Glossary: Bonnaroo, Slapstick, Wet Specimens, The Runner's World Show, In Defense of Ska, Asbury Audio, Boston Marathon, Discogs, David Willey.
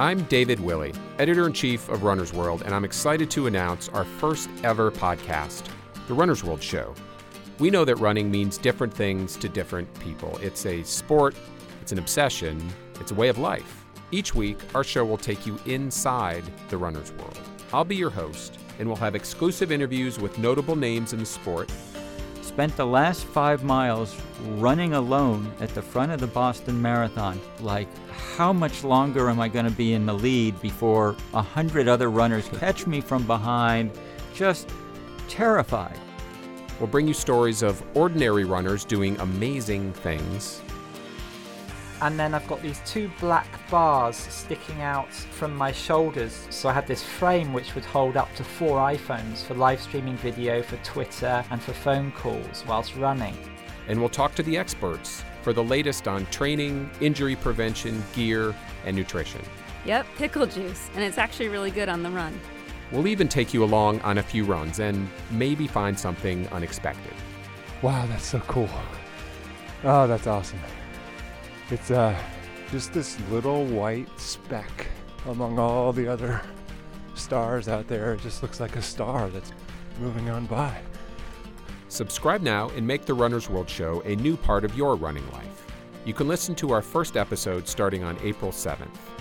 I'm David Willey, Editor-in-Chief of Runner's World, and I'm excited to announce our first ever podcast, The Runner's World Show. We know that running means different things to different people. It's a sport, it's an obsession, it's a way of life. Each week, our show will take you inside the runner's world. I'll be your host, and we'll have exclusive interviews with notable names in the sport. Spent the last 5 miles running alone at the front of the Boston Marathon. Like, how much longer am I going to be in the lead before 100 other runners catch me from behind? Just terrified. We'll bring you stories of ordinary runners doing amazing things. And then I've got these two black bars sticking out from my shoulders. So I had this frame which would hold up to 4 iPhones for live streaming video, for Twitter, and for phone calls whilst running. And we'll talk to the experts for the latest on training, injury prevention, gear, and nutrition. Yep, pickle juice, and it's actually really good on the run. We'll even take you along on a few runs and maybe find something unexpected. Wow, that's so cool. Oh, that's awesome. It's just this little white speck among all the other stars out there. It just looks like a star that's moving on by. Subscribe now and make the Runner's World Show a new part of your running life. You can listen to our first episode starting on April 7th.